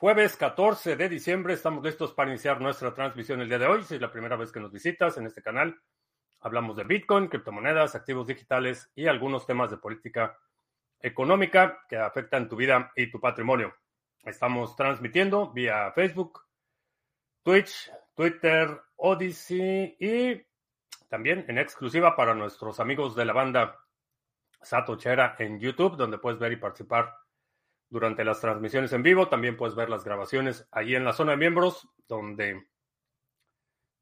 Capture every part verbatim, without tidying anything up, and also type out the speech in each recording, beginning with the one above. Jueves catorce de diciembre, estamos listos para iniciar nuestra transmisión el día de hoy. Si es la primera vez que nos visitas en este canal, hablamos de Bitcoin, criptomonedas, activos digitales y algunos temas de política económica que afectan tu vida y tu patrimonio. Estamos transmitiendo vía Facebook, Twitch, Twitter, Odyssey y también en exclusiva para nuestros amigos de la banda SatoshiEra en YouTube, donde puedes ver y participar durante las transmisiones en vivo. También puedes ver las grabaciones ahí en la zona de miembros, donde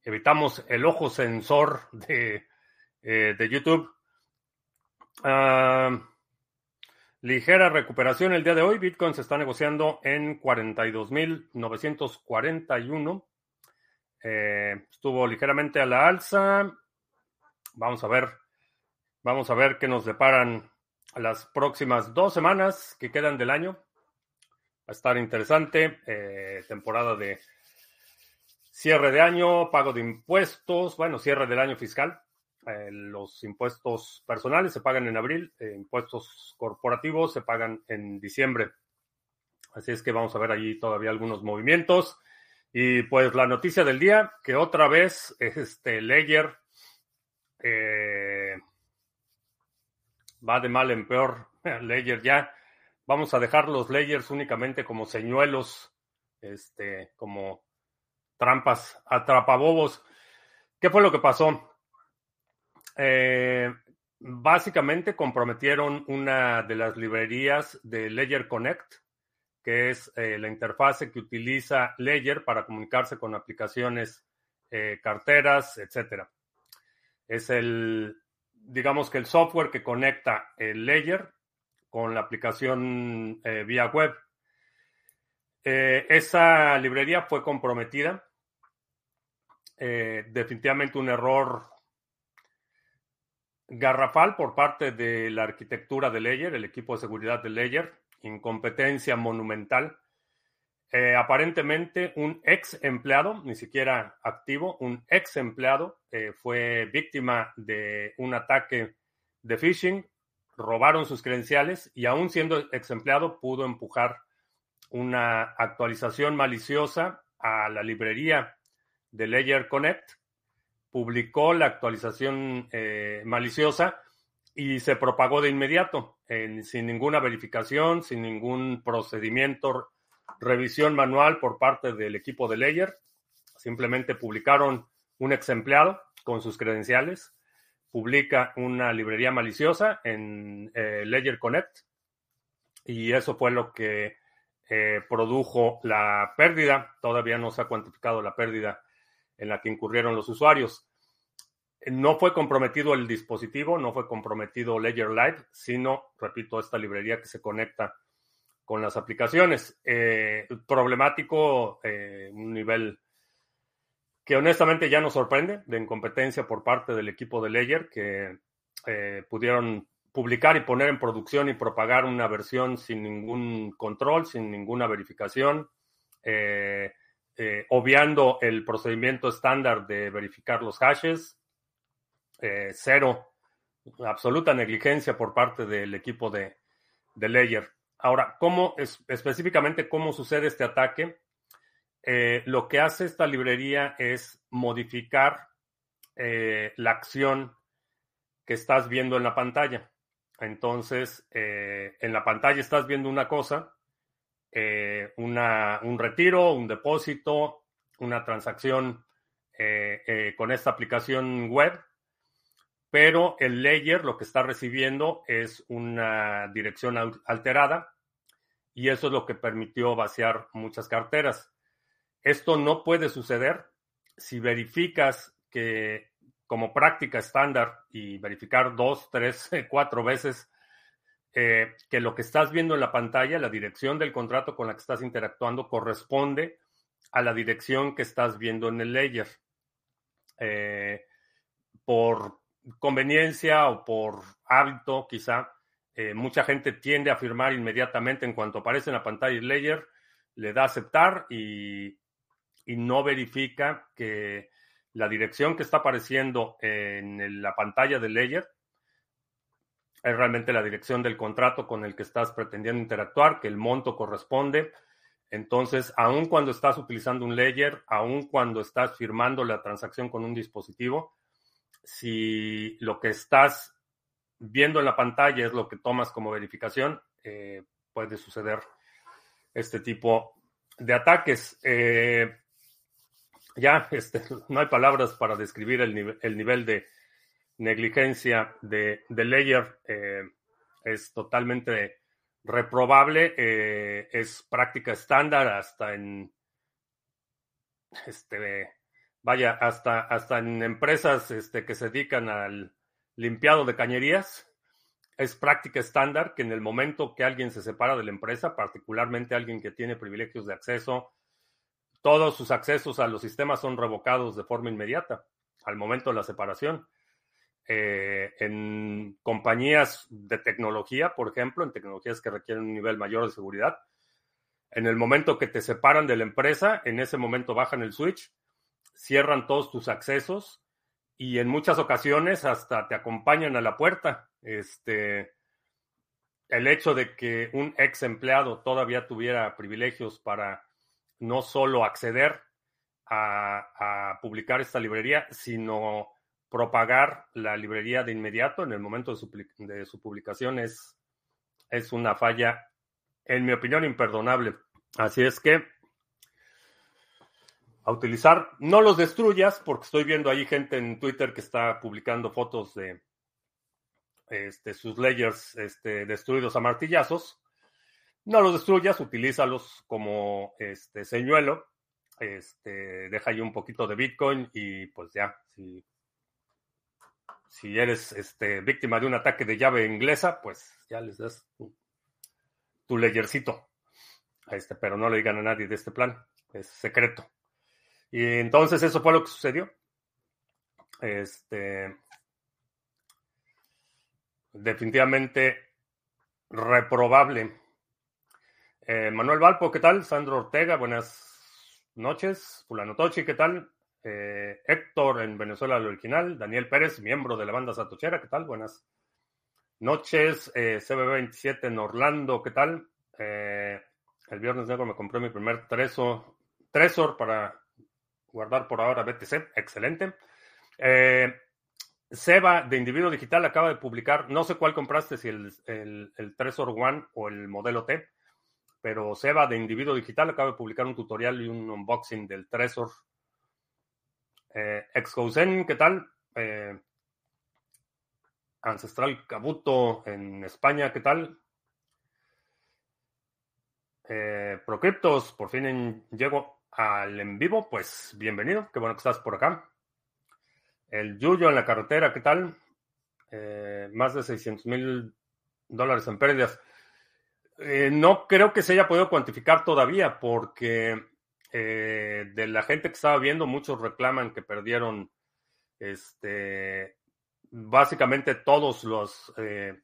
evitamos el ojo sensor de, eh, de YouTube. Uh, ligera recuperación el día de hoy. Bitcoin se está negociando en cuarenta y dos mil novecientos cuarenta y uno. Eh, estuvo ligeramente a la alza. Vamos a ver. Vamos a ver qué nos deparan las próximas dos semanas que quedan del año. Va a estar interesante. Eh, temporada de cierre de año, pago de impuestos. Bueno, cierre del año fiscal. Eh, los impuestos personales se pagan en abril. Eh, impuestos corporativos se pagan en diciembre. Así es que vamos a ver allí todavía algunos movimientos. Y pues la noticia del día, que otra vez este Ledger eh, va de mal en peor. Ledger ya. Vamos a dejar los Ledgers únicamente como señuelos, este, como trampas, atrapabobos. ¿Qué fue lo que pasó? Eh, básicamente comprometieron una de las librerías de Ledger Connect, que es eh, la interfase que utiliza Ledger para comunicarse con aplicaciones, eh, carteras, etcétera. Es el... digamos que el software que conecta el Ledger con la aplicación eh, vía web. Eh, esa librería fue comprometida. Eh, definitivamente un error garrafal por parte de la arquitectura de Ledger, el equipo de seguridad de Ledger, incompetencia monumental. Eh, aparentemente un ex empleado, ni siquiera activo, un ex empleado eh, fue víctima de un ataque de phishing, robaron sus credenciales y aún siendo ex empleado pudo empujar una actualización maliciosa a la librería de Ledger Connect, publicó la actualización eh, maliciosa y se propagó de inmediato, eh, sin ninguna verificación, sin ningún procedimiento, revisión manual por parte del equipo de Ledger. Simplemente publicaron un ex empleado con sus credenciales, publica una librería maliciosa en eh, Ledger Connect y eso fue lo que eh, produjo la pérdida. Todavía no se ha cuantificado la pérdida en la que incurrieron los usuarios. No fue comprometido el dispositivo, no fue comprometido Ledger Live, sino, repito, esta librería que se conecta con las aplicaciones. Eh, problemático, eh, un nivel que honestamente ya nos sorprende de incompetencia por parte del equipo de Ledger, que eh, pudieron publicar y poner en producción y propagar una versión sin ningún control, sin ninguna verificación, eh, eh, obviando el procedimiento estándar de verificar los hashes. Eh, cero, absoluta negligencia por parte del equipo de, de Ledger. Ahora, ¿cómo es, específicamente cómo sucede este ataque? Eh, lo que hace esta librería es modificar eh, la acción que estás viendo en la pantalla. Entonces, eh, en la pantalla estás viendo una cosa, eh, una, un retiro, un depósito, una transacción eh, eh, con esta aplicación web. Pero el Ledger lo que está recibiendo es una dirección alterada y eso es lo que permitió vaciar muchas carteras. Esto no puede suceder si verificas que como práctica estándar y verificar dos, tres, cuatro veces eh, que lo que estás viendo en la pantalla, la dirección del contrato con la que estás interactuando corresponde a la dirección que estás viendo en el Ledger. Eh, por conveniencia o por hábito, quizá, eh, mucha gente tiende a firmar inmediatamente en cuanto aparece en la pantalla el Ledger, le da aceptar y, y no verifica que la dirección que está apareciendo en la pantalla del Ledger es realmente la dirección del contrato con el que estás pretendiendo interactuar, que el monto corresponde, Entonces, aun cuando estás utilizando un ledger, aun cuando estás firmando la transacción con un dispositivo, si lo que estás viendo en la pantalla es lo que tomas como verificación, eh, puede suceder este tipo de ataques. Eh, ya este, no hay palabras para describir el, nive- el nivel de negligencia de, de Ledger. Eh, es totalmente reprobable, eh, es práctica estándar hasta en este vaya hasta hasta en empresas este, que se dedican al limpiado de cañerías. Es práctica estándar que en el momento que alguien se separa de la empresa, particularmente alguien que tiene privilegios de acceso, todos sus accesos a los sistemas son revocados de forma inmediata, al momento de la separación. Eh, en compañías de tecnología, por ejemplo, en tecnologías que requieren un nivel mayor de seguridad, en el momento que te separan de la empresa, en ese momento bajan el switch, cierran todos tus accesos, y en muchas ocasiones hasta te acompañan a la puerta. Este, el hecho de que un ex empleado todavía tuviera privilegios para no solo acceder a, a publicar esta librería, sino propagar la librería de inmediato en el momento de su, de su publicación es, es una falla, en mi opinión, imperdonable. Así es que a utilizar, no los destruyas, porque estoy viendo ahí gente en Twitter que está publicando fotos de este, sus ledgers este, destruidos a martillazos. No los destruyas, utilízalos como este, señuelo. Este, deja ahí un poquito de Bitcoin y pues ya, si, si eres este, víctima de un ataque de llave inglesa, pues ya les das tu, tu ledgercito. Este, pero no le digan a nadie de este plan, es secreto. Y entonces eso fue lo que sucedió. Este, definitivamente reprobable. Eh, Manuel Valpo, ¿qué tal? Sandro Ortega, buenas noches. Fulano Tochi, ¿qué tal? Eh, Héctor, en Venezuela, el original. Daniel Pérez, miembro de la banda Satoshera, ¿qué tal? Buenas noches. Eh, C B veintisiete en Orlando, ¿qué tal? Eh, el viernes negro me compré mi primer trezo, Trezor para guardar por ahora B T C, excelente. Eh, Seba de Individuo Digital acaba de publicar, no sé cuál compraste, si el, el, el Trezor One o el modelo T, pero Seba de Individuo Digital acaba de publicar un tutorial y un unboxing del Trezor. Eh, Exhausen, ¿qué tal? Eh, Ancestral Cabuto en España, ¿qué tal? Eh, Procryptos, por fin en, llego al en vivo, pues bienvenido, qué bueno que estás por acá. El Yuyo en la carretera, ¿qué tal? Eh, más de seiscientos mil dólares en pérdidas. Eh, no creo que se haya podido cuantificar todavía, porque eh, de la gente que estaba viendo, muchos reclaman que perdieron este, básicamente todos los eh,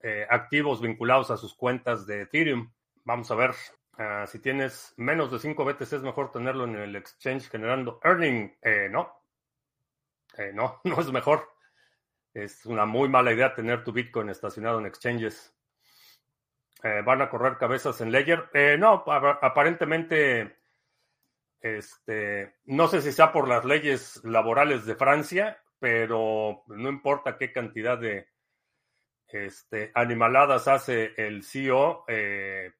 eh, activos vinculados a sus cuentas de Ethereum. Vamos a ver. Uh, si tienes menos de cinco B T C, es mejor tenerlo en el exchange generando earning. Eh, no. Eh, no, no es mejor. Es una muy mala idea tener tu Bitcoin estacionado en exchanges. Eh, ¿Van a correr cabezas en Ledger? Eh, no, ap- aparentemente, este, no sé si sea por las leyes laborales de Francia, pero no importa qué cantidad de este, animaladas hace el C E O, eh,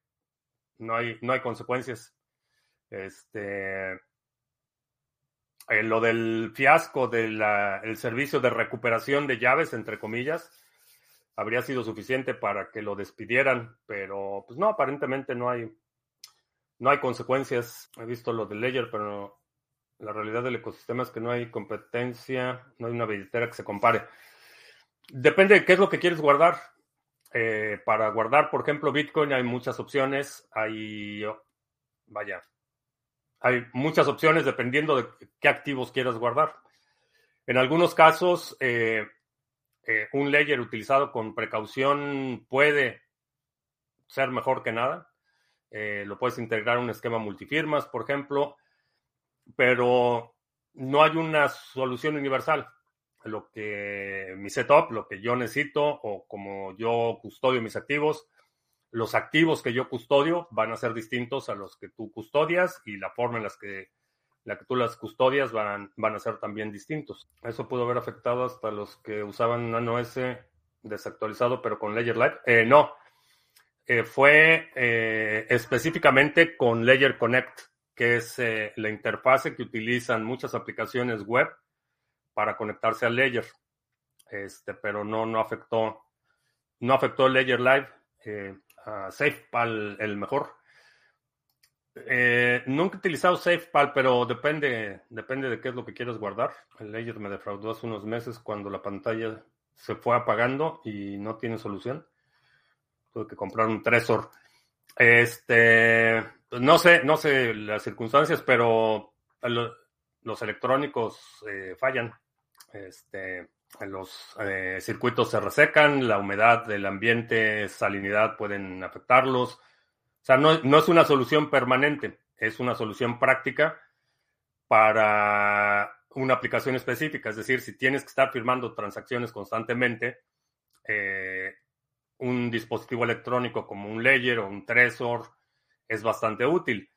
No hay, no hay consecuencias. Este, eh, lo del fiasco del el servicio de recuperación de llaves, entre comillas, habría sido suficiente para que lo despidieran, pero pues no, aparentemente no hay, no hay consecuencias. He visto lo de Ledger, pero no, la realidad del ecosistema es que no hay competencia, no hay una billetera que se compare. Depende de qué es lo que quieres guardar. Eh, para guardar, por ejemplo, Bitcoin hay muchas opciones, hay, oh, vaya, hay muchas opciones dependiendo de qué activos quieras guardar. En algunos casos, eh, eh, un ledger utilizado con precaución puede ser mejor que nada. Eh, lo puedes integrar a un esquema multifirmas, por ejemplo, pero no hay una solución universal. Lo que mi setup, lo que yo necesito o como yo custodio mis activos, los activos que yo custodio van a ser distintos a los que tú custodias y la forma en las que, la que tú las custodias van, van a ser también distintos. Eso pudo haber afectado hasta los que usaban NanoS desactualizado, pero con Ledger Live. Eh, no, eh, fue eh, específicamente con Ledger Connect, que es eh, la interfase que utilizan muchas aplicaciones web para conectarse a Ledger. Este, pero no, no afectó, no afectó Ledger Live. Eh, a SafePal, el mejor. Eh, nunca he utilizado SafePal, pero depende, depende de qué es lo que quieras guardar. El Ledger me defraudó hace unos meses cuando la pantalla se fue apagando y no tiene solución. Tuve que comprar un Trezor. Este, no sé, no sé las circunstancias, pero lo, los electrónicos eh, fallan. Este, los eh, circuitos se resecan, la humedad del ambiente, salinidad pueden afectarlos. O sea, no, no es una solución permanente, es una solución práctica para una aplicación específica. Es decir, si tienes que estar firmando transacciones constantemente, eh, un dispositivo electrónico como un Ledger o un Trezor es bastante útil.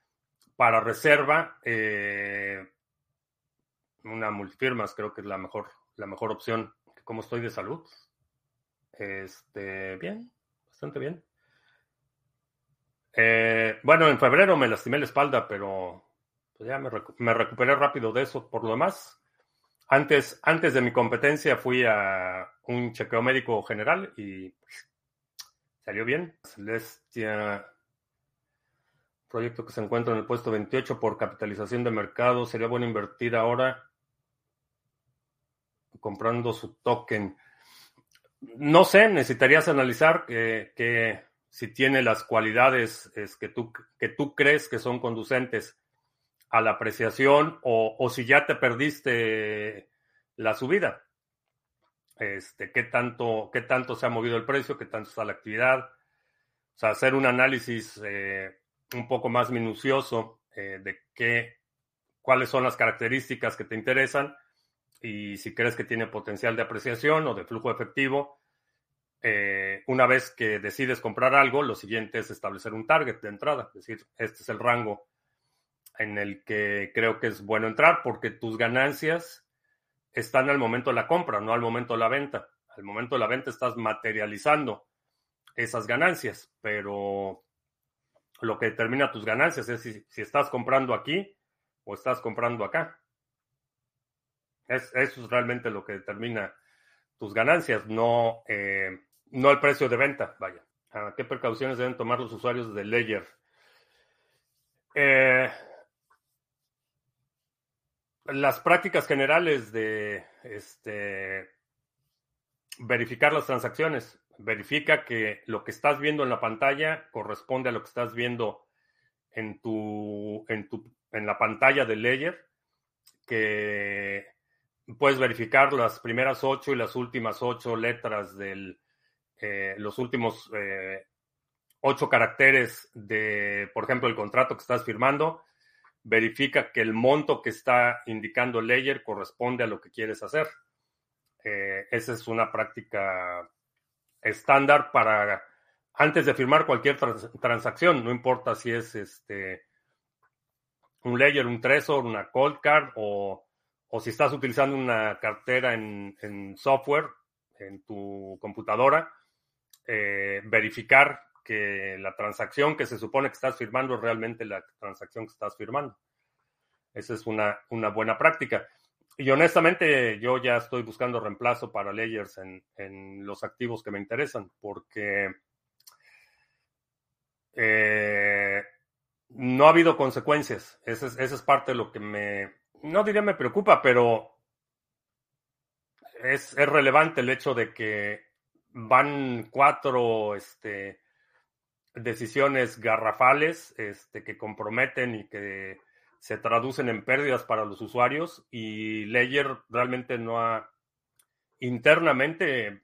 Para reserva, eh, una multifirmas creo que es la mejor, la mejor opción. ¿Cómo estoy de salud? Este, bien, bastante bien. Eh, bueno, en febrero me lastimé la espalda, pero pues ya me, recu- me recuperé rápido de eso. Por lo demás, antes, antes de mi competencia fui a un chequeo médico general y pues, salió bien. Celestia, proyecto que se encuentra en el puesto veintiocho por capitalización de mercado. Sería bueno invertir ahora comprando su token. No sé, necesitarías analizar que... que si tiene las cualidades es que, tú, que tú crees que son conducentes a la apreciación o, o si ya te perdiste la subida. Este, ¿qué tanto, qué tanto se ha movido el precio? ¿Qué tanto está la actividad? O sea, hacer un análisis eh, un poco más minucioso eh, de qué, cuáles son las características que te interesan y si crees que tiene potencial de apreciación o de flujo efectivo. Eh, una vez que decides comprar algo, lo siguiente es establecer un target de entrada. Es decir, este es el rango en el que creo que es bueno entrar porque tus ganancias están al momento de la compra, no al momento de la venta. Al momento de la venta estás materializando esas ganancias, pero lo que determina tus ganancias es si, si estás comprando aquí o estás comprando acá. Es, eso es realmente lo que determina tus ganancias, no... Eh, No el precio de venta, vaya. ¿Qué precauciones deben tomar los usuarios de Ledger? Eh, las prácticas generales de este, verificar las transacciones. Verifica que lo que estás viendo en la pantalla corresponde a lo que estás viendo en tu, en tu, en la pantalla de Ledger. Que puedes verificar las primeras ocho y las últimas ocho letras del Eh, los últimos eh, ocho caracteres de, por ejemplo, el contrato que estás firmando. Verifica que el monto que está indicando Ledger corresponde a lo que quieres hacer. Eh, esa es una práctica estándar para antes de firmar cualquier trans- transacción, no importa si es este un Ledger, un Trezor, una ColdCard o, o si estás utilizando una cartera en, en software, en tu computadora. Eh, verificar que la transacción que se supone que estás firmando es realmente la transacción que estás firmando. Esa es una, una buena práctica. Y honestamente, yo ya estoy buscando reemplazo para Ledgers en, en los activos que me interesan, porque eh, no ha habido consecuencias. Esa es, esa es parte de lo que me, no diría me preocupa, pero es, es relevante el hecho de que van cuatro este, decisiones garrafales este, que comprometen y que se traducen en pérdidas para los usuarios y Ledger realmente no ha, internamente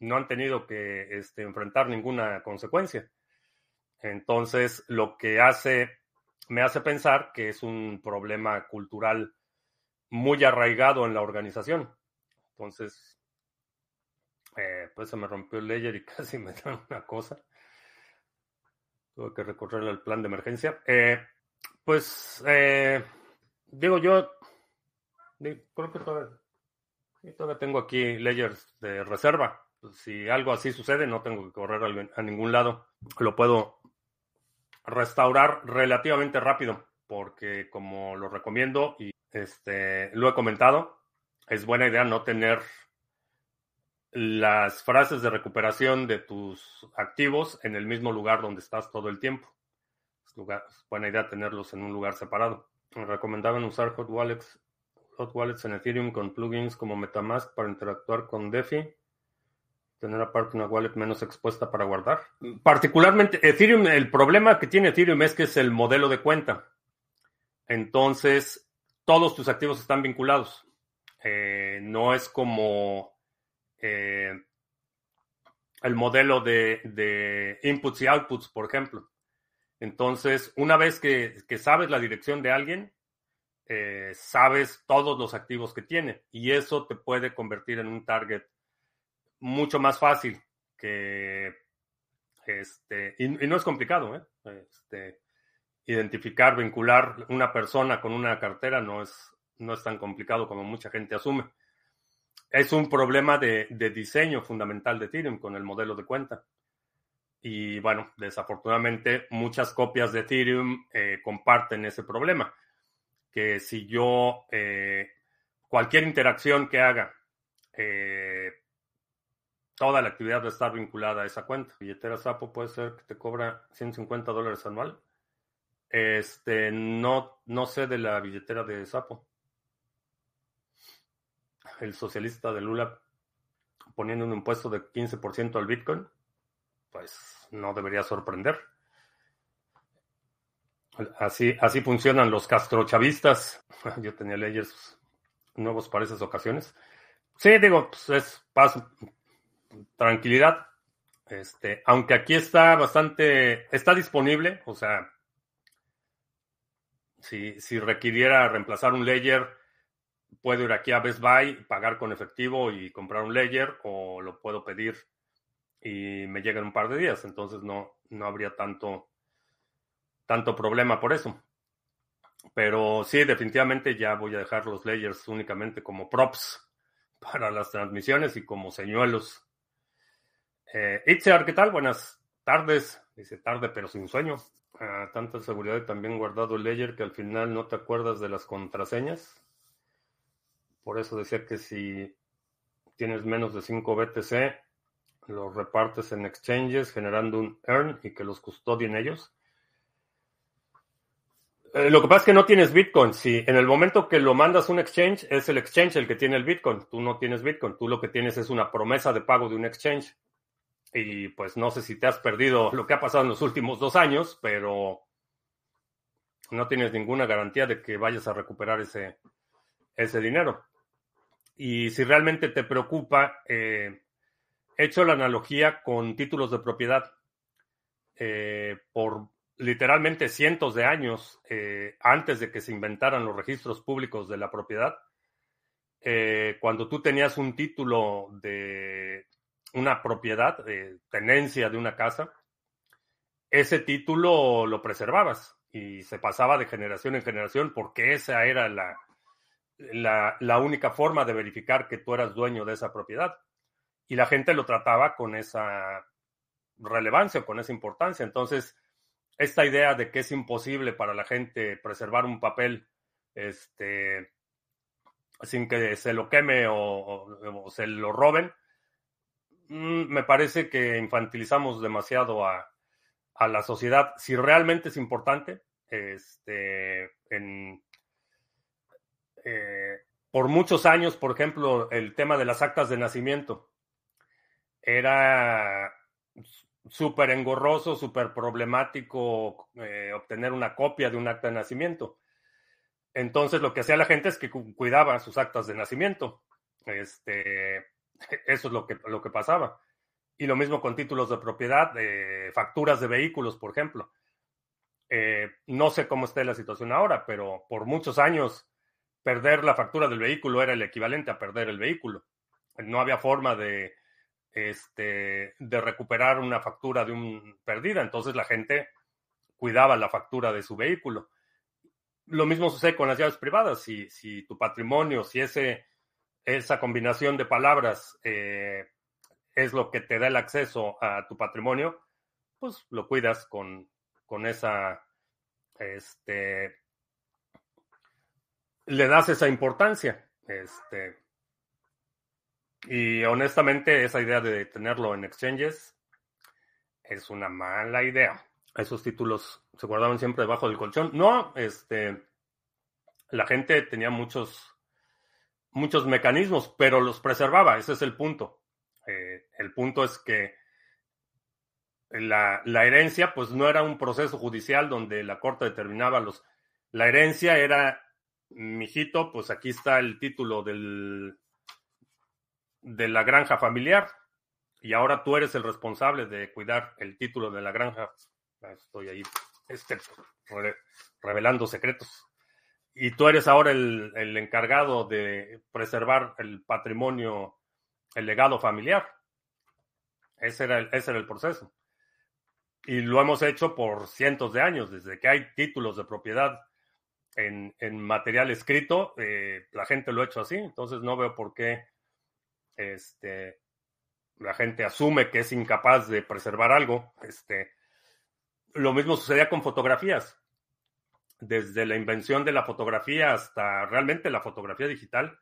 no han tenido que este, enfrentar ninguna consecuencia. Entonces lo que hace, me hace pensar que es un problema cultural muy arraigado en la organización. Entonces, eh, pues se me rompió el Ledger y casi me da una cosa. Tuve que recorrer al plan de emergencia. Eh, pues, eh, digo yo, creo que todavía, todavía tengo aquí ledgers de reserva. Si algo así sucede, no tengo que correr a ningún lado. Lo puedo restaurar relativamente rápido, porque como lo recomiendo y este lo he comentado, es buena idea no tener las frases de recuperación de tus activos en el mismo lugar donde estás todo el tiempo. Es, lugar, es buena idea tenerlos en un lugar separado. Me recomendaban usar hot wallets, hot wallets en Ethereum con plugins como MetaMask para interactuar con DeFi. Tener aparte una wallet menos expuesta para guardar. Particularmente Ethereum, el problema que tiene Ethereum es que es el modelo de cuenta. Entonces, todos tus activos están vinculados. Eh, no es como eh, el modelo de, de inputs y outputs, por ejemplo. Entonces, una vez que, que sabes la dirección de alguien, eh, sabes todos los activos que tiene. Y eso te puede convertir en un target mucho más fácil que este y, y no es complicado, ¿eh? Este, identificar, vincular una persona con una cartera no es, no es tan complicado como mucha gente asume. Es un problema de, de diseño fundamental de Ethereum con el modelo de cuenta. Y bueno, desafortunadamente muchas copias de Ethereum eh, comparten ese problema. Que si yo eh, cualquier interacción que haga eh, toda la actividad va a estar vinculada a esa cuenta. Billetera Sapo puede ser que te cobra ciento cincuenta dólares anual. Este, no, no sé de la billetera de Sapo. El socialista de Lula poniendo un impuesto de quince por ciento al Bitcoin, pues no debería sorprender. Así, así funcionan los castrochavistas. Yo tenía leyes nuevos para esas ocasiones. Sí, digo, pues es paz. Tranquilidad, este, aunque aquí está bastante, está disponible, o sea, si, si requiriera reemplazar un ledger, puedo ir aquí a Best Buy, pagar con efectivo y comprar un ledger, o lo puedo pedir y me llega en un par de días, entonces no, no habría tanto, tanto problema por eso. Pero sí, definitivamente ya voy a dejar los ledgers únicamente como props para las transmisiones y como señuelos. Eh, Itzear, ¿qué tal? Buenas tardes. Dice tarde, pero sin sueño. Ah, tanta seguridad y también guardado el ledger que al final no te acuerdas de las contraseñas. Por eso decía que si tienes menos de cinco B T C, los repartes en exchanges generando un earn y que los custodien ellos. Eh, lo que pasa es que no tienes Bitcoin. Si en el momento que lo mandas a un exchange, es el exchange el que tiene el Bitcoin. Tú no tienes Bitcoin. Tú lo que tienes es una promesa de pago de un exchange. Y pues no sé si te has perdido lo que ha pasado en los últimos dos años, pero no tienes ninguna garantía de que vayas a recuperar ese, ese dinero. Y si realmente te preocupa, eh, he hecho la analogía con títulos de propiedad. Eh, por literalmente cientos de años eh, antes de que se inventaran los registros públicos de la propiedad, eh, cuando tú tenías un título de una propiedad, eh, tenencia de una casa, ese título lo preservabas y se pasaba de generación en generación porque esa era la, la, la única forma de verificar que tú eras dueño de esa propiedad. Y la gente lo trataba con esa relevancia, con esa importancia. Entonces, esta idea de que es imposible para la gente preservar un papel este, sin que se lo queme o, o, o se lo roben, me parece que infantilizamos demasiado a, a la sociedad. Si realmente es importante, este, en, eh, por muchos años, por ejemplo, el tema de las actas de nacimiento era súper engorroso, súper problemático eh, obtener una copia de un acta de nacimiento. Entonces, lo que hacía la gente es que cu- cuidaba sus actas de nacimiento. Este... Eso es lo que, lo que pasaba. Y lo mismo con títulos de propiedad, eh, facturas de vehículos, por ejemplo. Eh, no sé cómo esté la situación ahora, pero por muchos años perder la factura del vehículo era el equivalente a perder el vehículo. No había forma de, este, de recuperar una factura de un perdida. Entonces la gente cuidaban la factura de su vehículo. Lo mismo sucede con las llaves privadas. Si, si tu patrimonio, si ese, esa combinación de palabras eh, es lo que te da el acceso a tu patrimonio, pues lo cuidas con, con esa... este le das esa importancia. Este, y honestamente, esa idea de tenerlo en exchanges es una mala idea. Esos títulos se guardaban siempre debajo del colchón. No, este, la gente tenía muchos, muchos mecanismos, pero los preservaba. Ese es el punto. Eh, el punto es que la, la herencia, pues, no era un proceso judicial donde la corte determinaba los... La herencia era, mijito, pues aquí está el título del, de la granja familiar y ahora tú eres el responsable de cuidar el título de la granja. Estoy ahí este, re, revelando secretos. Y tú eres ahora el, el encargado de preservar el patrimonio, el legado familiar. Ese era el, ese era el proceso. Y lo hemos hecho por cientos de años. Desde que hay títulos de propiedad en, en material escrito, eh, la gente lo ha hecho así. Entonces no veo por qué este, la gente asume que es incapaz de preservar algo. Este, lo mismo sucedía con fotografías. Desde la invención de la fotografía hasta realmente la fotografía digital,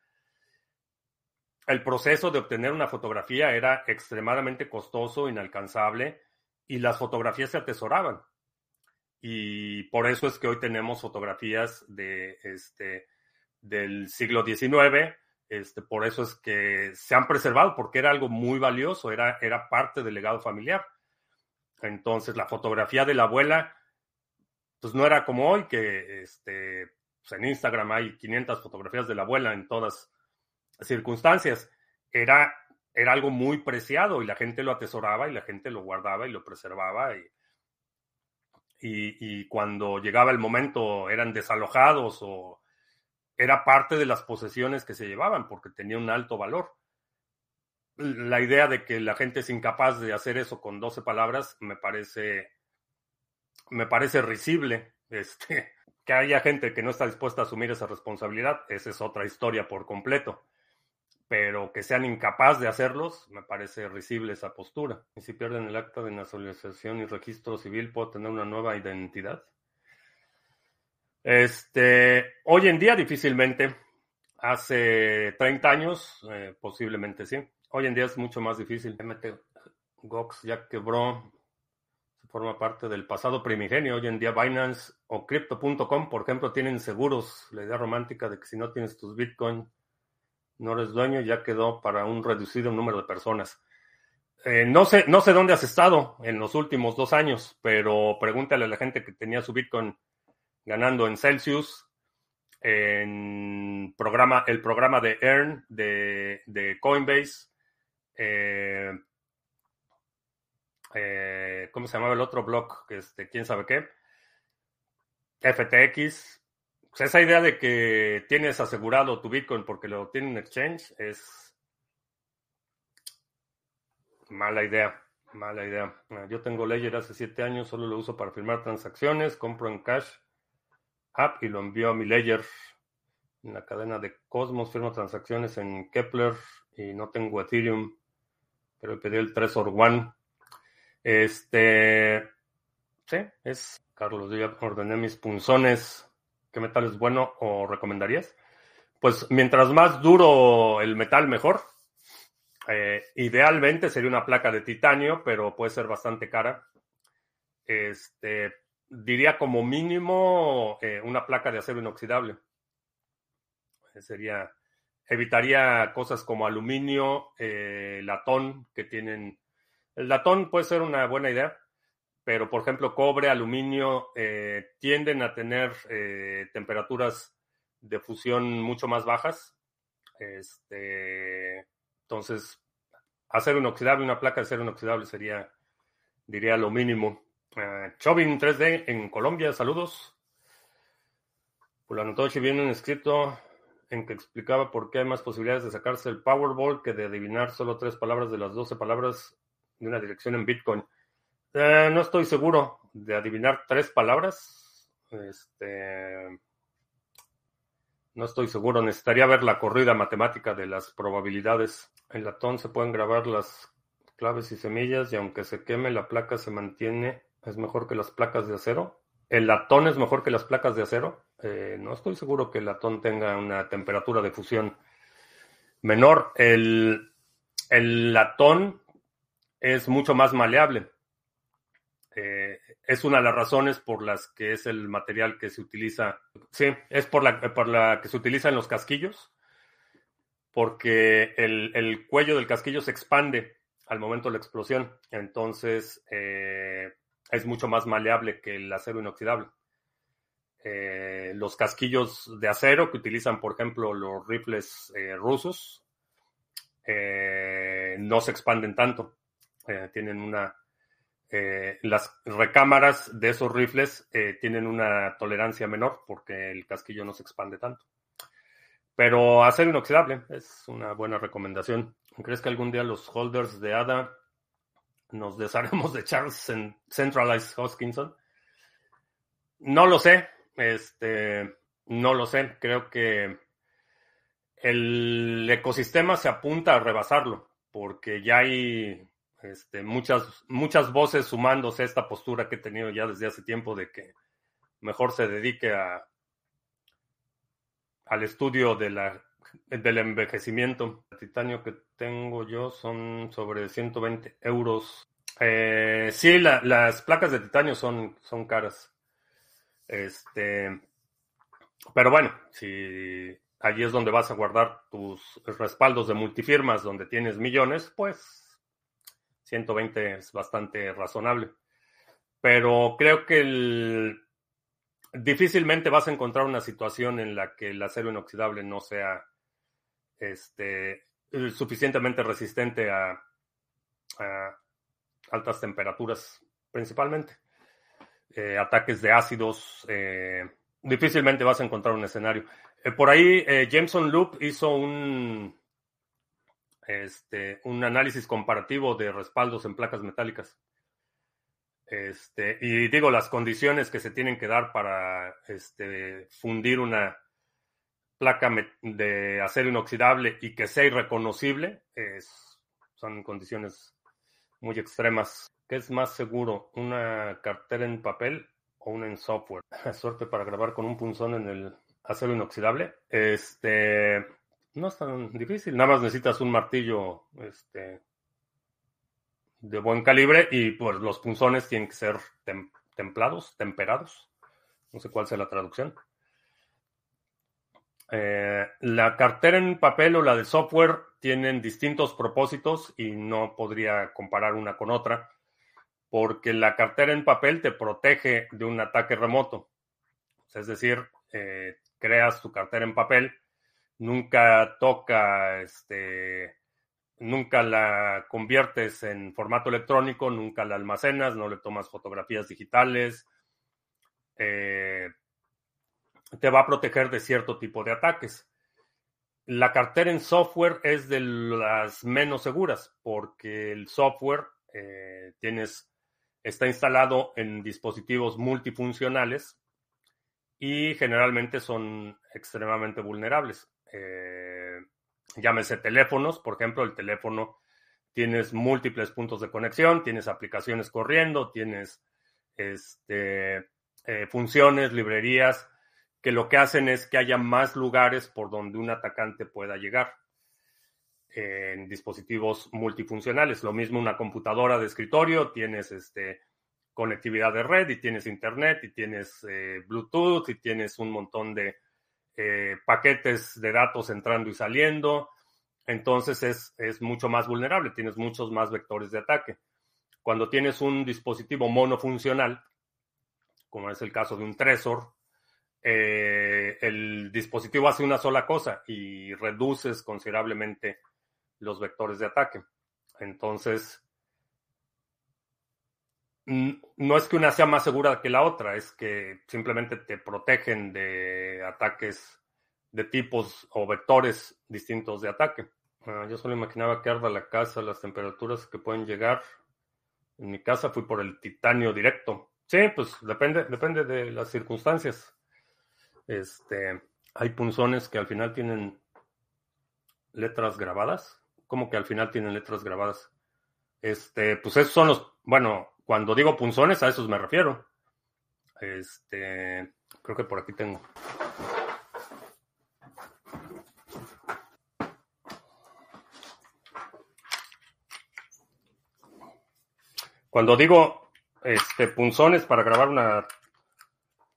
el proceso de obtener una fotografía era extremadamente costoso, inalcanzable, y las fotografías se atesoraban. Y por eso es que hoy tenemos fotografías de, este, del siglo diecinueve. Este, por eso es que se han preservado, porque era algo muy valioso, era, era parte del legado familiar. Entonces, la fotografía de la abuela, pues no era como hoy, que este, pues en Instagram hay quinientas fotografías de la abuela en todas circunstancias. Era... Era algo muy preciado y la gente lo atesoraba y la gente lo guardaba y lo preservaba. Y, y, y cuando llegaba el momento eran desalojados o era parte de las posesiones que se llevaban porque tenía un alto valor. La idea de que la gente es incapaz de hacer eso con doce palabras me parece, me parece risible. Este, que haya gente que no está dispuesta a asumir esa responsabilidad, esa es otra historia por completo. Pero que sean incapaces de hacerlos, me parece risible esa postura. ¿Y si pierden el acta de nacionalización y registro civil, puedo tener una nueva identidad? Este, hoy en día difícilmente. Hace treinta años, eh, posiblemente sí. Hoy en día es mucho más difícil. M T G O X ya quebró, forma parte del pasado primigenio. Hoy en día Binance o Crypto punto com, por ejemplo, tienen seguros. La idea romántica de que si no tienes tus Bitcoin, no eres dueño, ya quedó para un reducido número de personas. Eh, no sé, no sé dónde has estado en los últimos dos años, pero pregúntale a la gente que tenía su Bitcoin ganando en Celsius, en programa, el programa de Earn de, de Coinbase, eh, eh, ¿cómo se llamaba el otro blog? Este, ¿Quién sabe qué? F T X. Pues esa idea de que tienes asegurado tu Bitcoin porque lo tiene en exchange es mala idea, mala idea. Yo tengo Ledger hace siete años, solo lo uso para firmar transacciones, compro en Cash App y lo envío a mi Ledger. En la cadena de Cosmos firmo transacciones en Kepler y no tengo Ethereum, pero pedí el Trezor One. Este, sí, es Carlos, yo ya ordené mis punzones. ¿Qué metal es bueno o recomendarías? Pues mientras más duro el metal, mejor. Eh, idealmente sería una placa de titanio, pero puede ser bastante cara. Este, diría como mínimo eh, una placa de acero inoxidable. Eh, sería, evitaría cosas como aluminio, eh, latón, que tienen... El latón puede ser una buena idea. Pero, por ejemplo, cobre, aluminio, eh, tienden a tener eh, temperaturas de fusión mucho más bajas. Este, entonces, acero inoxidable, una placa de acero inoxidable sería, diría, lo mínimo. Uh, Chovin tres D en Colombia, saludos. Por la notoche viene un escrito en que explicaba por qué hay más posibilidades de sacarse el Powerball que de adivinar solo tres palabras de las doce palabras de una dirección en Bitcoin. Eh, no estoy seguro de adivinar tres palabras. Este... No estoy seguro. Necesitaría ver la corrida matemática de las probabilidades. En latón se pueden grabar las claves y semillas y aunque se queme, la placa se mantiene. ¿Es mejor que las placas de acero? ¿El latón es mejor que las placas de acero? Eh, no estoy seguro que el latón tenga una temperatura de fusión menor. El, el latón es mucho más maleable. Eh, es una de las razones por las que es el material que se utiliza. Sí, es por la, por la que se utiliza en los casquillos, porque el, el cuello del casquillo se expande al momento de la explosión. Entonces, eh, es mucho más maleable que el acero inoxidable. Eh, los casquillos de acero que utilizan, por ejemplo, los rifles eh, rusos, eh, no se expanden tanto. Eh, tienen una... Eh, las recámaras de esos rifles eh, tienen una tolerancia menor porque el casquillo no se expande tanto. Pero acero inoxidable es una buena recomendación. ¿Crees que algún día los holders de A D A nos desharemos de Charles Centralized Hoskinson? No lo sé. Este, no lo sé. Creo que el ecosistema se apunta a rebasarlo porque ya hay... Este, muchas, muchas voces sumándose a esta postura que he tenido ya desde hace tiempo de que mejor se dedique a, al estudio de la, del envejecimiento. El titanio que tengo yo son sobre ciento veinte euros. Eh, sí, la, las placas de titanio son, son caras. Este, pero bueno, si allí es donde vas a guardar tus respaldos de multifirmas donde tienes millones, pues... ciento veinte es bastante razonable. Pero creo que el... difícilmente vas a encontrar una situación en la que el acero inoxidable no sea este, suficientemente resistente a, a altas temperaturas, principalmente. Eh, ataques de ácidos. Eh, difícilmente vas a encontrar un escenario. Eh, por ahí eh, Jameson Loop hizo un... Este, un análisis comparativo de respaldos en placas metálicas. Este, y digo, las condiciones que se tienen que dar para este, fundir una placa de acero inoxidable y que sea irreconocible es, son condiciones muy extremas. ¿Qué es más seguro, una cartera en papel o una en software? Suerte para grabar con un punzón en el acero inoxidable. Este... No es tan difícil, nada más necesitas un martillo este, de buen calibre y pues los punzones tienen que ser tem- templados, temperados, no sé cuál sea la traducción. Eh, la cartera en papel o la de software tienen distintos propósitos y no podría comparar una con otra porque la cartera en papel te protege de un ataque remoto, es decir, eh, creas tu cartera en papel. Nunca toca, este, nunca la conviertes en formato electrónico, nunca la almacenas, no le tomas fotografías digitales. Eh, te va a proteger de cierto tipo de ataques. La cartera en software es de las menos seguras porque el software eh, tienes, está instalado en dispositivos multifuncionales y generalmente son extremadamente vulnerables. Eh, llámese teléfonos, por ejemplo, el teléfono tienes múltiples puntos de conexión, tienes aplicaciones corriendo, tienes este, eh, funciones, librerías, que lo que hacen es que haya más lugares por donde un atacante pueda llegar eh, en dispositivos multifuncionales. Lo mismo una computadora de escritorio, tienes este, conectividad de red y tienes internet y tienes eh, Bluetooth y tienes un montón de Eh, paquetes de datos entrando y saliendo, entonces es, es mucho más vulnerable, tienes muchos más vectores de ataque. Cuando tienes un dispositivo monofuncional, como es el caso de un Trezor, eh, el dispositivo hace una sola cosa y reduces considerablemente los vectores de ataque. Entonces, no es que una sea más segura que la otra, es que simplemente te protegen de ataques de tipos o vectores distintos de ataque. Uh, yo solo imaginaba que arda la casa, las temperaturas que pueden llegar. En mi casa fui por el titanio directo. Sí, pues depende, depende de las circunstancias. Este, hay punzones que al final tienen letras grabadas. ¿Cómo que al final tienen letras grabadas? Este, pues esos son los... Bueno, cuando digo punzones, a esos me refiero. Este, creo que por aquí tengo... Cuando digo este, punzones para grabar una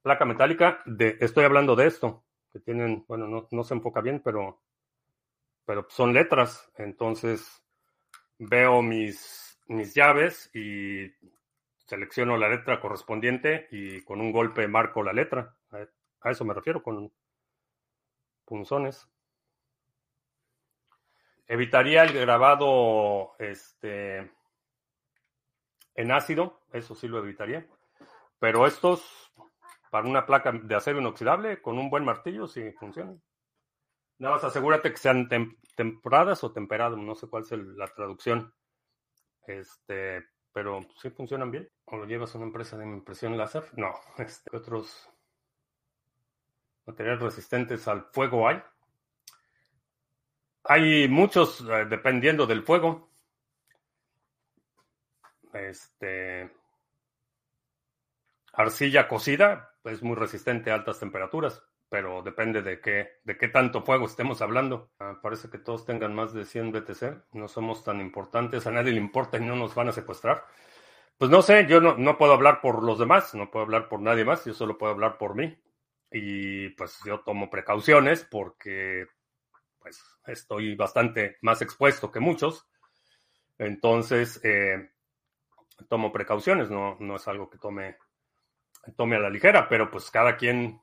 placa metálica, de, estoy hablando de esto, que tienen, bueno, no, no se enfoca bien, pero, pero son letras. Entonces veo mis, mis llaves y selecciono la letra correspondiente y con un golpe marco la letra. A eso me refiero con punzones. Evitaría el grabado... este en ácido, eso sí lo evitaría. Pero estos, para una placa de acero inoxidable, con un buen martillo, sí funcionan. Nada más asegúrate que sean tem- tempradas o temperadas, no sé cuál es el, la traducción. Este, pero sí funcionan bien. ¿O lo llevas a una empresa de impresión láser? No. Este, ¿otros materiales resistentes al fuego hay? Hay muchos, eh, dependiendo del fuego. Este, arcilla cocida es muy resistente a altas temperaturas, pero depende de qué, de qué tanto fuego estemos hablando. Ah, parece que todos tengan más de cien B T C. No somos tan importantes, a nadie le importa y no nos van a secuestrar. Pues no sé, yo no, no puedo hablar por los demás, no puedo hablar por nadie más, yo solo puedo hablar por mí. Y pues yo tomo precauciones porque pues estoy bastante más expuesto que muchos. Entonces, eh, tomo precauciones, no, no es algo que tome, tome a la ligera, pero pues cada quien,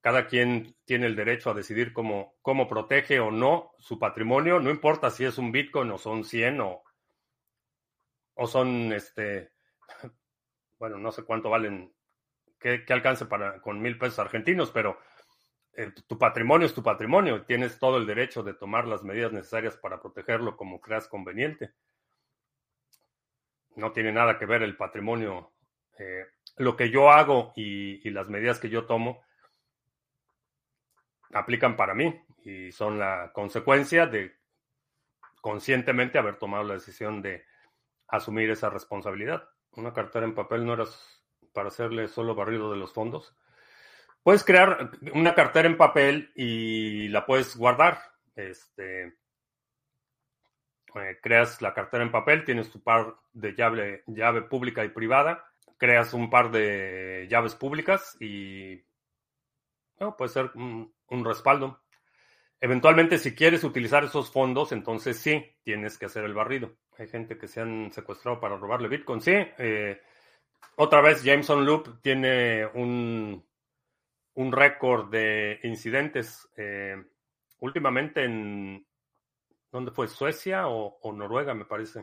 cada quien tiene el derecho a decidir cómo, cómo protege o no su patrimonio, no importa si es un Bitcoin o son cien o, o son, este, bueno, no sé cuánto valen, qué, qué alcance para, con mil pesos argentinos, pero eh, tu patrimonio es tu patrimonio, tienes todo el derecho de tomar las medidas necesarias para protegerlo como creas conveniente. No tiene nada que ver el patrimonio, eh, lo que yo hago y, y las medidas que yo tomo aplican para mí y son la consecuencia de conscientemente haber tomado la decisión de asumir esa responsabilidad. Una cartera en papel no era para hacerle solo barrido de los fondos. Puedes crear una cartera en papel y la puedes guardar, este... Eh, creas la cartera en papel, tienes tu par de llave, llave pública y privada, creas un par de llaves públicas y no, puede ser un, un respaldo. Eventualmente, si quieres utilizar esos fondos, entonces sí, tienes que hacer el barrido. Hay gente que se han secuestrado para robarle Bitcoin. Sí, eh, otra vez Jameson Loop tiene un, un récord de incidentes. Eh, últimamente en... ¿Dónde fue? Suecia o, o Noruega, me parece.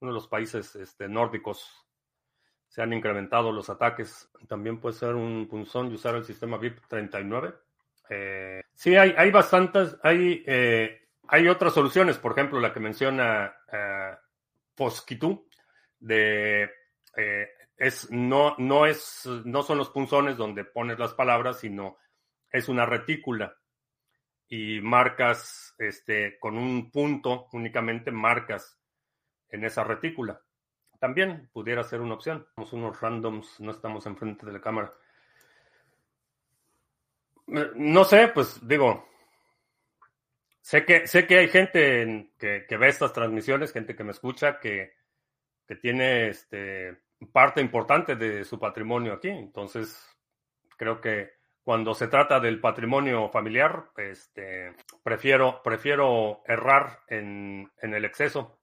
Uno de los países este, nórdicos. Se han incrementado los ataques. También puede ser un punzón de usar el sistema V I P treinta y nueve. Eh, sí, hay, hay bastantes. Hay, eh, hay otras soluciones. Por ejemplo, la que menciona eh, Fosquitu. De, eh, es, no, no, es, no son los punzones donde pones las palabras, sino es una retícula. Y marcas este, con un punto, únicamente marcas en esa retícula. También pudiera ser una opción. Somos unos randoms, no estamos enfrente de la cámara. No sé, pues digo, sé que, sé que hay gente en, que, que ve estas transmisiones, gente que me escucha, que, que tiene este, parte importante de su patrimonio aquí. Entonces, creo que cuando se trata del patrimonio familiar, este, prefiero, prefiero errar en, en el exceso,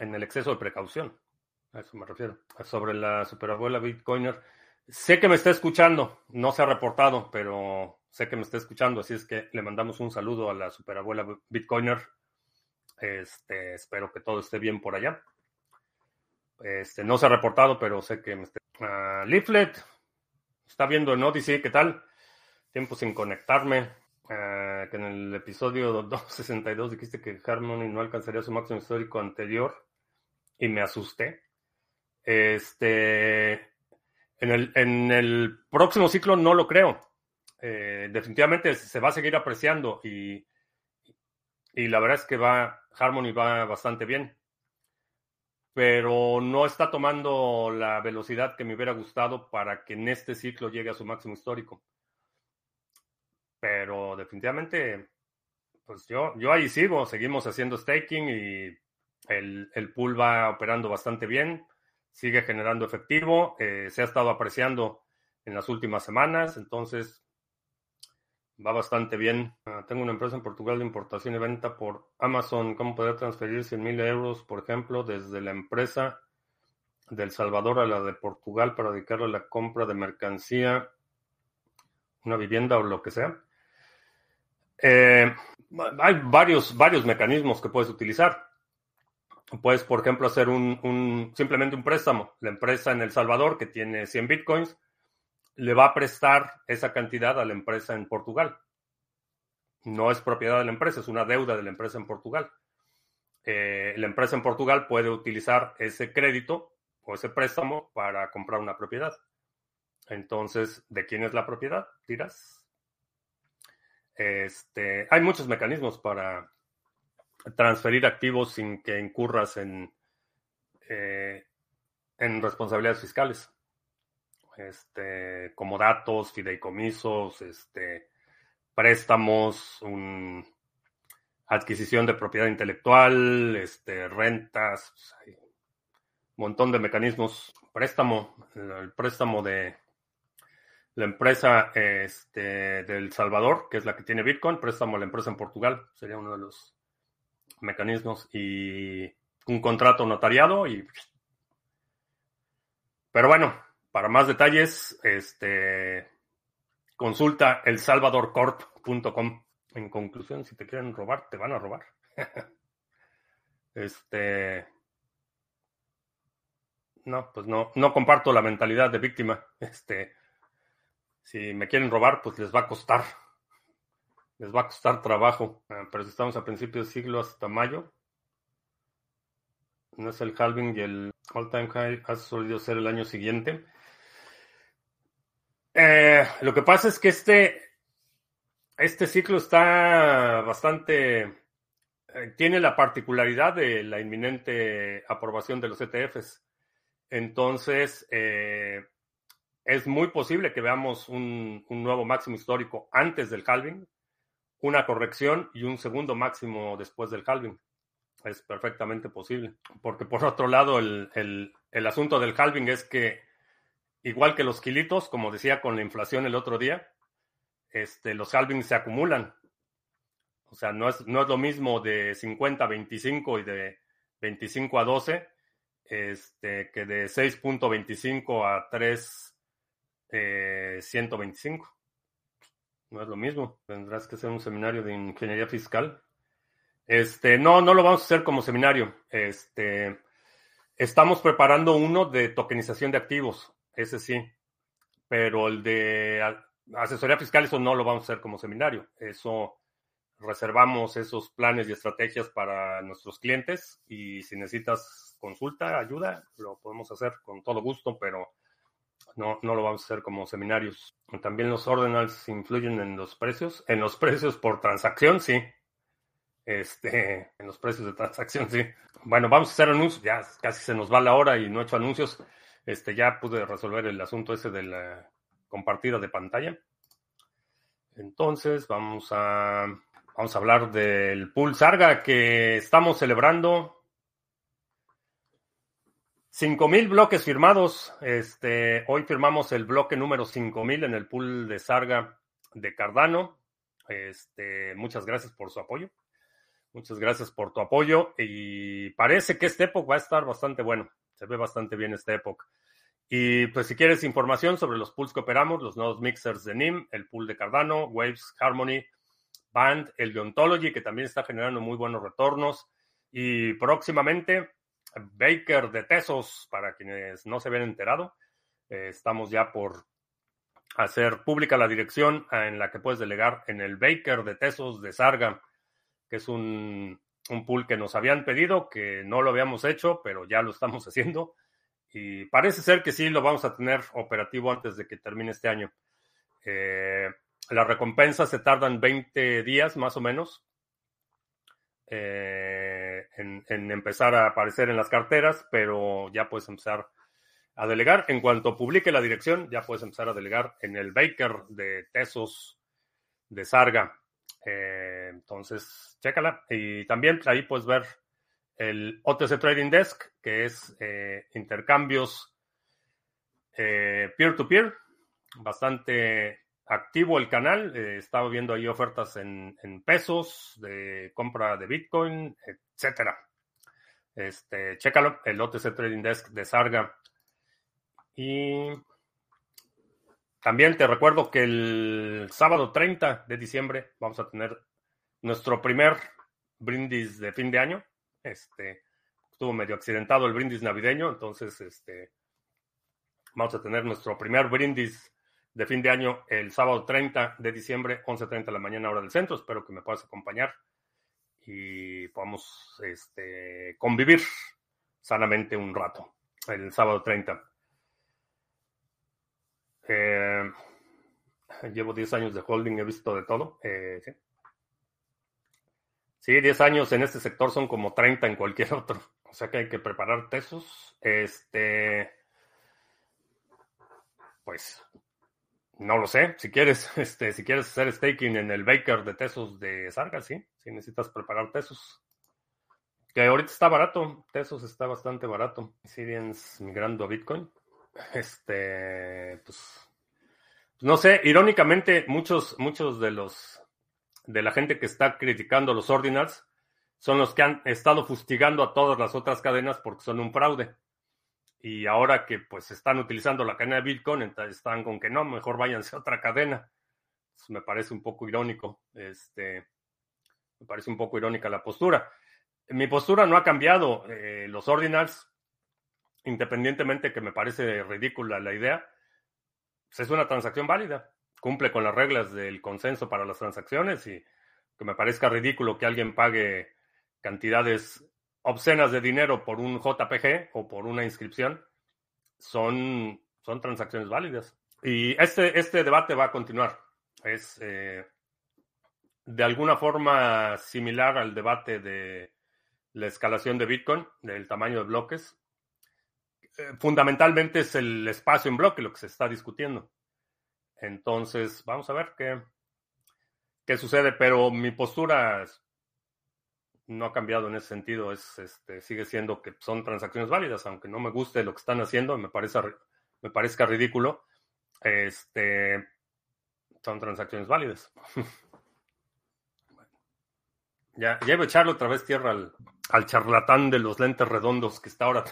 en el exceso de precaución. A eso me refiero. Sobre la superabuela Bitcoiner, sé que me está escuchando, no se ha reportado, pero sé que me está escuchando, así es que le mandamos un saludo a la superabuela Bitcoiner. Este, espero que todo esté bien por allá. Este, no se ha reportado, pero sé que me está... Uh, Leaflet. Está viendo en Odyssey, ¿qué tal? Tiempo sin conectarme. Eh, que en el episodio doscientos sesenta y dos dijiste que Harmony no alcanzaría su máximo histórico anterior y me asusté. Este, en el, en el próximo ciclo no lo creo. Eh, definitivamente se va a seguir apreciando y, y la verdad es que va, Harmony va bastante bien. Pero no está tomando la velocidad que me hubiera gustado para que en este ciclo llegue a su máximo histórico. Pero definitivamente, pues yo, yo ahí sigo, seguimos haciendo staking y el, el pool va operando bastante bien, sigue generando efectivo, eh, se ha estado apreciando en las últimas semanas, entonces va bastante bien. Uh, tengo una empresa en Portugal de importación y venta por Amazon. ¿Cómo poder transferir cien mil euros, por ejemplo, desde la empresa de El Salvador a la de Portugal para dedicarle a la compra de mercancía, una vivienda o lo que sea? Eh, hay varios, varios mecanismos que puedes utilizar. Puedes, por ejemplo, hacer un, un simplemente un préstamo. La empresa en El Salvador que tiene cien bitcoins le va a prestar esa cantidad a la empresa en Portugal. No es propiedad de la empresa, es una deuda de la empresa en Portugal. Eh, la empresa en Portugal puede utilizar ese crédito o ese préstamo para comprar una propiedad. Entonces, ¿de quién es la propiedad? Dirás. Este, hay muchos mecanismos para transferir activos sin que incurras en, eh, en responsabilidades fiscales. Este, como datos, fideicomisos, este, préstamos, un, adquisición de propiedad intelectual, este, rentas, pues hay un montón de mecanismos. Préstamo, el préstamo de la empresa este, de El Salvador, que es la que tiene Bitcoin, préstamo a la empresa en Portugal, sería uno de los mecanismos, y un contrato notariado. Y pero bueno, para más detalles, este, consulta el salvador corp punto com. En conclusión, si te quieren robar, te van a robar. este, no, pues no, no comparto la mentalidad de víctima. Este, si me quieren robar, pues les va a costar, les va a costar trabajo. Pero si estamos a principios de siglo hasta mayo, no es el halving y el all time high ha solido ser el año siguiente. Eh, lo que pasa es que este, este ciclo está bastante... Eh, tiene la particularidad de la inminente aprobación de los E T Fs. Entonces, eh, es muy posible que veamos un, un nuevo máximo histórico antes del halving, una corrección y un segundo máximo después del halving. Es perfectamente posible. Porque por otro lado, el, el, el asunto del halving es que igual que los kilitos, como decía con la inflación el otro día, este, los halvings se acumulan. O sea, no es, no es lo mismo de cincuenta a veinticinco y de veinticinco a doce, este, que de seis punto veinticinco a tres, eh, ciento veinticinco. No es lo mismo. Tendrás que hacer un seminario de ingeniería fiscal. Este, no, no lo vamos a hacer como seminario. Este, estamos preparando uno de tokenización de activos. Ese sí, pero el de asesoría fiscal, eso no lo vamos a hacer como seminario. Eso reservamos esos planes y estrategias para nuestros clientes y si necesitas consulta, ayuda, lo podemos hacer con todo gusto, pero no, no lo vamos a hacer como seminarios. También los ordinals influyen en los precios. En los precios por transacción, sí. Este, en los precios de transacción, sí. Bueno, vamos a hacer anuncios. Ya casi se nos va la hora y no he hecho anuncios. Este, ya pude resolver el asunto ese de la compartida de pantalla. Entonces, vamos a, vamos a hablar del pool Sarga, que estamos celebrando cinco mil bloques firmados. Este, hoy firmamos el bloque número cinco mil en el pool de Sarga de Cardano. Este, muchas gracias por su apoyo. Muchas gracias por tu apoyo. Y parece que este Epoch va a estar bastante bueno. Se ve bastante bien esta época. Y pues si quieres información sobre los pools que operamos, los nodos mixers de N I M, el pool de Cardano, Waves, Harmony, Band, el de Ontology, que también está generando muy buenos retornos. Y próximamente, Baker de Tezos, para quienes no se habían enterado. Eh, estamos ya por hacer pública la dirección en la que puedes delegar en el Baker de Tezos de Sarga, que es un un pool que nos habían pedido, que no lo habíamos hecho, pero ya lo estamos haciendo. Y parece ser que sí lo vamos a tener operativo antes de que termine este año. Eh, las recompensas se tardan veinte días más o menos eh, en, en empezar a aparecer en las carteras, pero ya puedes empezar a delegar. En cuanto publique la dirección, ya puedes empezar a delegar en el Baker de Tezos de Sarga. Eh, entonces, chécala. Y también ahí puedes ver el O T C Trading Desk, que es eh, intercambios eh, peer-to-peer. Bastante activo el canal. Eh, estaba viendo ahí ofertas en, en pesos, de compra de Bitcoin, etcétera. Este, chécalo, el O T C Trading Desk de Sarga. Y también te recuerdo que el sábado treinta de diciembre vamos a tener nuestro primer brindis de fin de año. Este, estuvo medio accidentado el brindis navideño, entonces este, vamos a tener nuestro primer brindis de fin de año el sábado treinta de diciembre, once treinta de la mañana, hora del centro. Espero que me puedas acompañar y podamos este, convivir sanamente un rato el sábado treinta. Eh, llevo diez años de holding, he visto de todo. Eh, ¿sí? sí, diez años en este sector son como treinta en cualquier otro. O sea que hay que preparar tesos. Este, pues, no lo sé. Si quieres, este, si quieres hacer staking en el Baker de Tezos de Sarga, sí. Si necesitas preparar Tezos. Que ahorita está barato. Tezos está bastante barato. Sirians migrando a Bitcoin. Este, pues, no sé, irónicamente, muchos, muchos de los, de la gente que está criticando los ordinals son los que han estado fustigando a todas las otras cadenas porque son un fraude. Y ahora que, pues, están utilizando la cadena de Bitcoin, entonces están con que no, mejor váyanse a otra cadena. Entonces, me parece un poco irónico, este, me parece un poco irónica la postura. Mi postura no ha cambiado, eh, los ordinals. Independientemente que me parece ridícula la idea, pues es una transacción válida. Cumple con las reglas del consenso para las transacciones y que me parezca ridículo que alguien pague cantidades obscenas de dinero por un J P G o por una inscripción, son, son transacciones válidas. Y este, este debate va a continuar. Es eh, de alguna forma similar al debate de la escalación de Bitcoin, del tamaño de bloques. Fundamentalmente es el espacio en bloque lo que se está discutiendo. Entonces, vamos a ver qué, qué sucede, pero mi postura no ha cambiado en ese sentido. Es, este, sigue siendo que son transacciones válidas, aunque no me guste lo que están haciendo, me, parece, me parezca ridículo. Este, son transacciones válidas. ya, ya iba a echarle otra vez tierra al, al charlatán de los lentes redondos que está ahora...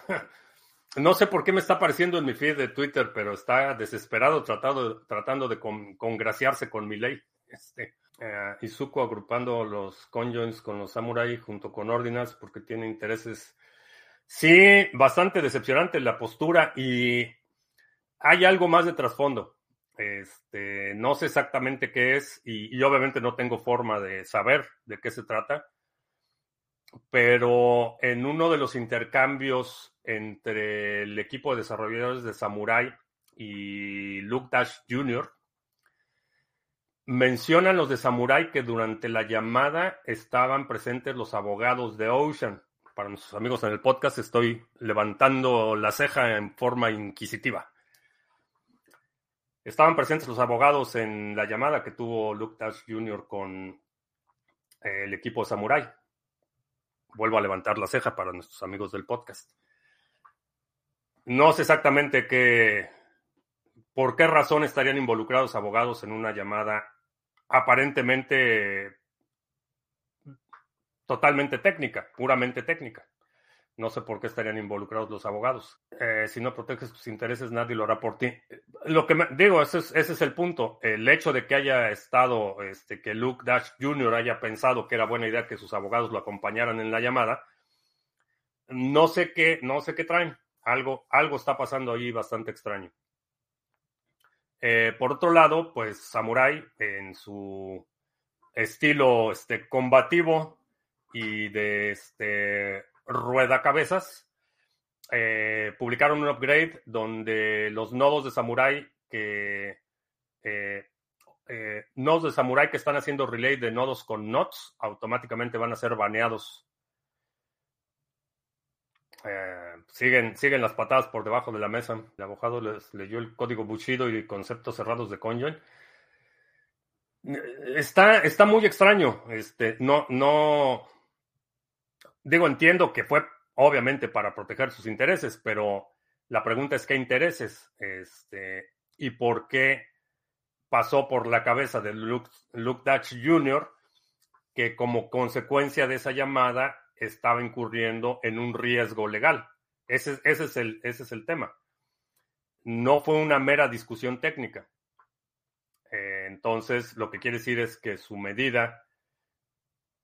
No sé por qué me está apareciendo en mi feed de Twitter, pero está desesperado tratado, tratando de con, congraciarse con mi ley. Este, eh, Izuku agrupando los conjoins con los Samurai junto con Ordinals porque tiene intereses. Sí, bastante decepcionante la postura y hay algo más de trasfondo. Este, no sé exactamente qué es y, y obviamente no tengo forma de saber de qué se trata. Pero en uno de los intercambios entre el equipo de desarrolladores de Samurai y Luke Dashjr, mencionan los de Samurai que durante la llamada estaban presentes los abogados de Ocean. Para nuestros amigos en el podcast, estoy levantando la ceja en forma inquisitiva. Estaban presentes los abogados en la llamada que tuvo Luke Dashjr con el equipo de Samurai. Vuelvo a levantar la ceja para nuestros amigos del podcast. No sé exactamente qué, por qué razón estarían involucrados abogados en una llamada aparentemente totalmente técnica, puramente técnica. No sé por qué estarían involucrados los abogados. Eh, si no proteges tus intereses, nadie lo hará por ti. Lo que me, digo, ese es, ese es el punto. El hecho de que haya estado, este, que Luke Dashjr haya pensado que era buena idea que sus abogados lo acompañaran en la llamada, no sé qué, no sé qué traen. Algo, algo está pasando ahí bastante extraño. Eh, por otro lado, pues Samurai, en su estilo este, combativo, y de este Ruedacabezas eh, publicaron un upgrade donde los nodos de Samurai que eh, eh, nodos de Samurai que están haciendo relay de nodos con nodes automáticamente van a ser baneados. Eh, siguen, siguen las patadas por debajo de la mesa. El abogado les leyó el código Bushido y conceptos cerrados de CoinJoin. Está, está muy extraño. Este, no, no. Digo, entiendo que fue obviamente para proteger sus intereses, pero la pregunta es: ¿qué intereses? Este, y por qué pasó por la cabeza de Luke, Luke Dashjr junior que, como consecuencia de esa llamada, estaba incurriendo en un riesgo legal. Ese, ese, es el, ese es el tema. No fue una mera discusión técnica. Eh, entonces, lo que quiere decir es que su medida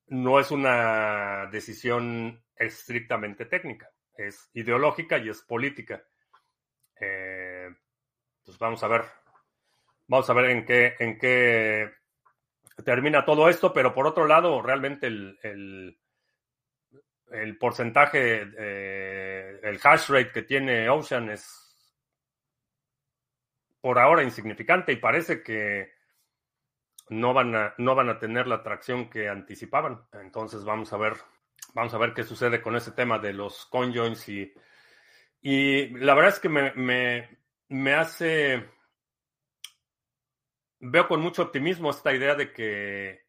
no es una decisión estrictamente técnica. Es ideológica y es política. Eh, pues vamos a ver. Vamos a ver en qué, en qué termina todo esto. Pero por otro lado, realmente el... el El porcentaje, eh, el hash rate que tiene Ocean es por ahora insignificante y parece que no van a, no van a tener la atracción que anticipaban. Entonces vamos a ver, vamos a ver qué sucede con ese tema de los CoinJoins y, y la verdad es que me, me, me hace, veo con mucho optimismo esta idea de que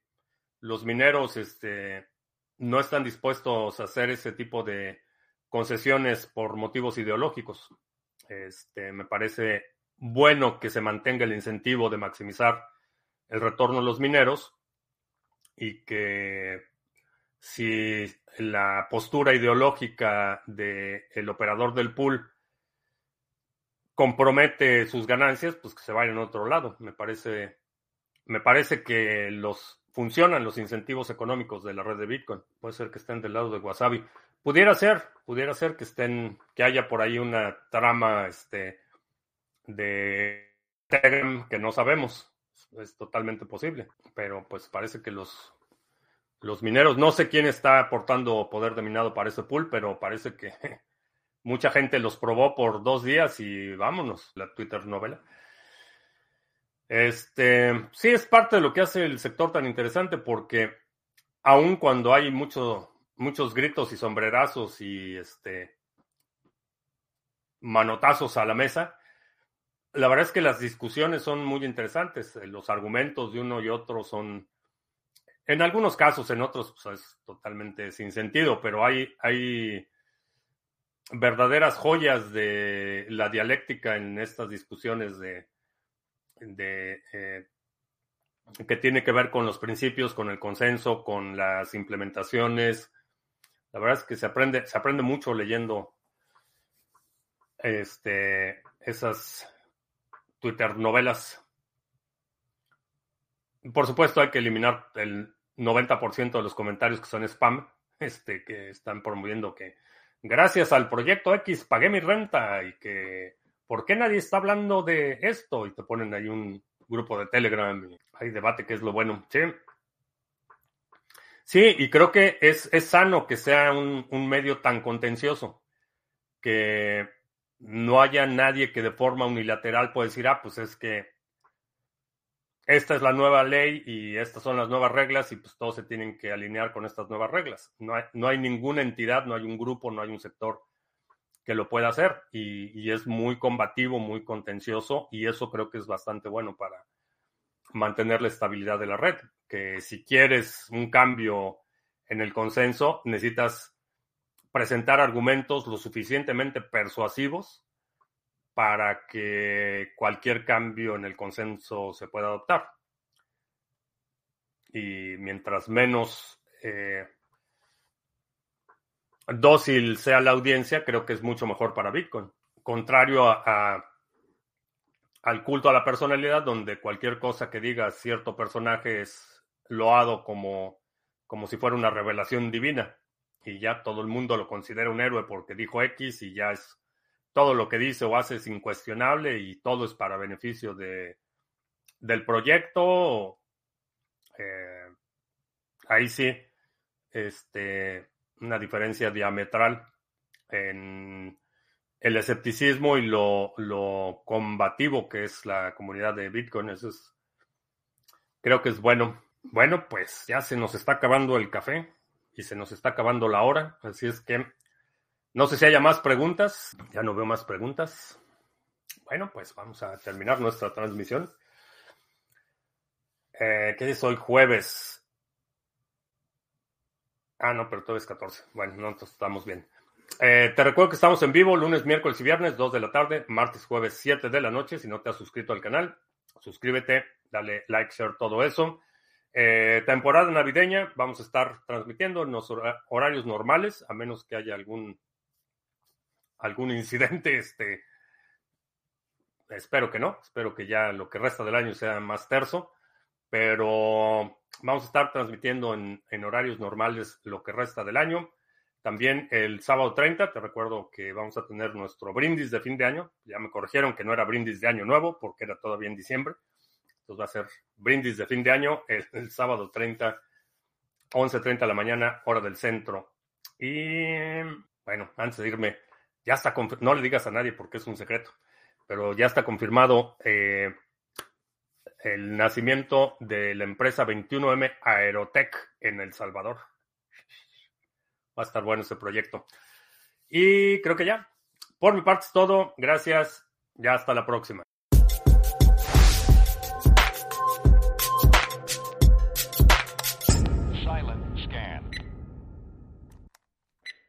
los mineros, este... no están dispuestos a hacer ese tipo de concesiones por motivos ideológicos. Este, me parece bueno que se mantenga el incentivo de maximizar el retorno a los mineros y que si la postura ideológica del operador del pool compromete sus ganancias, pues que se vayan a otro lado. Me parece, me parece que los... funcionan los incentivos económicos de la red de Bitcoin. Puede ser que estén del lado de Wasabi. Pudiera ser, pudiera ser que estén, que haya por ahí una trama este, de Telegram que no sabemos. Es totalmente posible. Pero pues parece que los, los mineros, no sé quién está aportando poder de minado para ese pool, pero parece que mucha gente los probó por dos días y vámonos, la Twitter novela. Este, sí es parte de lo que hace el sector tan interesante porque aun cuando hay mucho, muchos gritos y sombrerazos y este, manotazos a la mesa, la verdad es que las discusiones son muy interesantes. Los argumentos de uno y otro son, en algunos casos, en otros pues, es totalmente sin sentido, pero hay, hay verdaderas joyas de la dialéctica en estas discusiones de de eh, que tiene que ver con los principios, con el consenso, con las implementaciones. La verdad es que se aprende, se aprende mucho leyendo este, esas Twitter novelas. Por supuesto, hay que eliminar el noventa por ciento de los comentarios que son spam, este, que están promoviendo que gracias al proyecto X pagué mi renta y que ¿por qué nadie está hablando de esto? Y te ponen ahí un grupo de Telegram. Hay debate que es lo bueno. Sí, sí y creo que es, es sano que sea un, un medio tan contencioso. Que no haya nadie que de forma unilateral pueda decir, ah, pues es que esta es la nueva ley y estas son las nuevas reglas y pues todos se tienen que alinear con estas nuevas reglas. No hay, no hay ninguna entidad, no hay un grupo, no hay un sector que lo pueda hacer y, y es muy combativo, muy contencioso y eso creo que es bastante bueno para mantener la estabilidad de la red, que si quieres un cambio en el consenso necesitas presentar argumentos lo suficientemente persuasivos para que cualquier cambio en el consenso se pueda adoptar y mientras menos eh, dócil sea la audiencia, creo que es mucho mejor para Bitcoin. Contrario a, a, al culto a la personalidad, donde cualquier cosa que diga cierto personaje es loado como, como si fuera una revelación divina. Y ya todo el mundo lo considera un héroe porque dijo X y ya es todo lo que dice o hace es incuestionable y todo es para beneficio de, del proyecto. Eh, ahí sí. este, una diferencia diametral en el escepticismo y lo, lo combativo que es la comunidad de Bitcoin. Eso es, creo que es bueno. Bueno, pues ya se nos está acabando el café y se nos está acabando la hora. Así es que no sé si haya más preguntas. Ya no veo más preguntas. Bueno, pues vamos a terminar nuestra transmisión. Eh, ¿Qué es hoy? Jueves. Ah, no, pero todavía es catorce. Bueno, no, entonces estamos bien. Eh, te recuerdo que estamos en vivo lunes, miércoles y viernes, dos de la tarde, martes, jueves, siete de la noche. Si no te has suscrito al canal, suscríbete, dale like, share, todo eso. Eh, temporada navideña, vamos a estar transmitiendo en los hor- horarios normales, a menos que haya algún, algún incidente. Este, espero que no, espero que ya lo que resta del año sea más terso, pero vamos a estar transmitiendo en, en horarios normales lo que resta del año. También el sábado treinta, te recuerdo que vamos a tener nuestro brindis de fin de año. Ya me corrigieron que no era brindis de año nuevo porque era todavía en diciembre. Entonces va a ser brindis de fin de año el, el sábado treinta, once treinta de la mañana, hora del centro. Y bueno, antes de irme, ya está, confi- no le digas a nadie porque es un secreto, pero ya está confirmado eh, el nacimiento de la empresa veintiuno eme Aerotech en El Salvador. Va a estar bueno ese proyecto. Y creo que ya. Por mi parte es todo. Gracias. Ya hasta la próxima.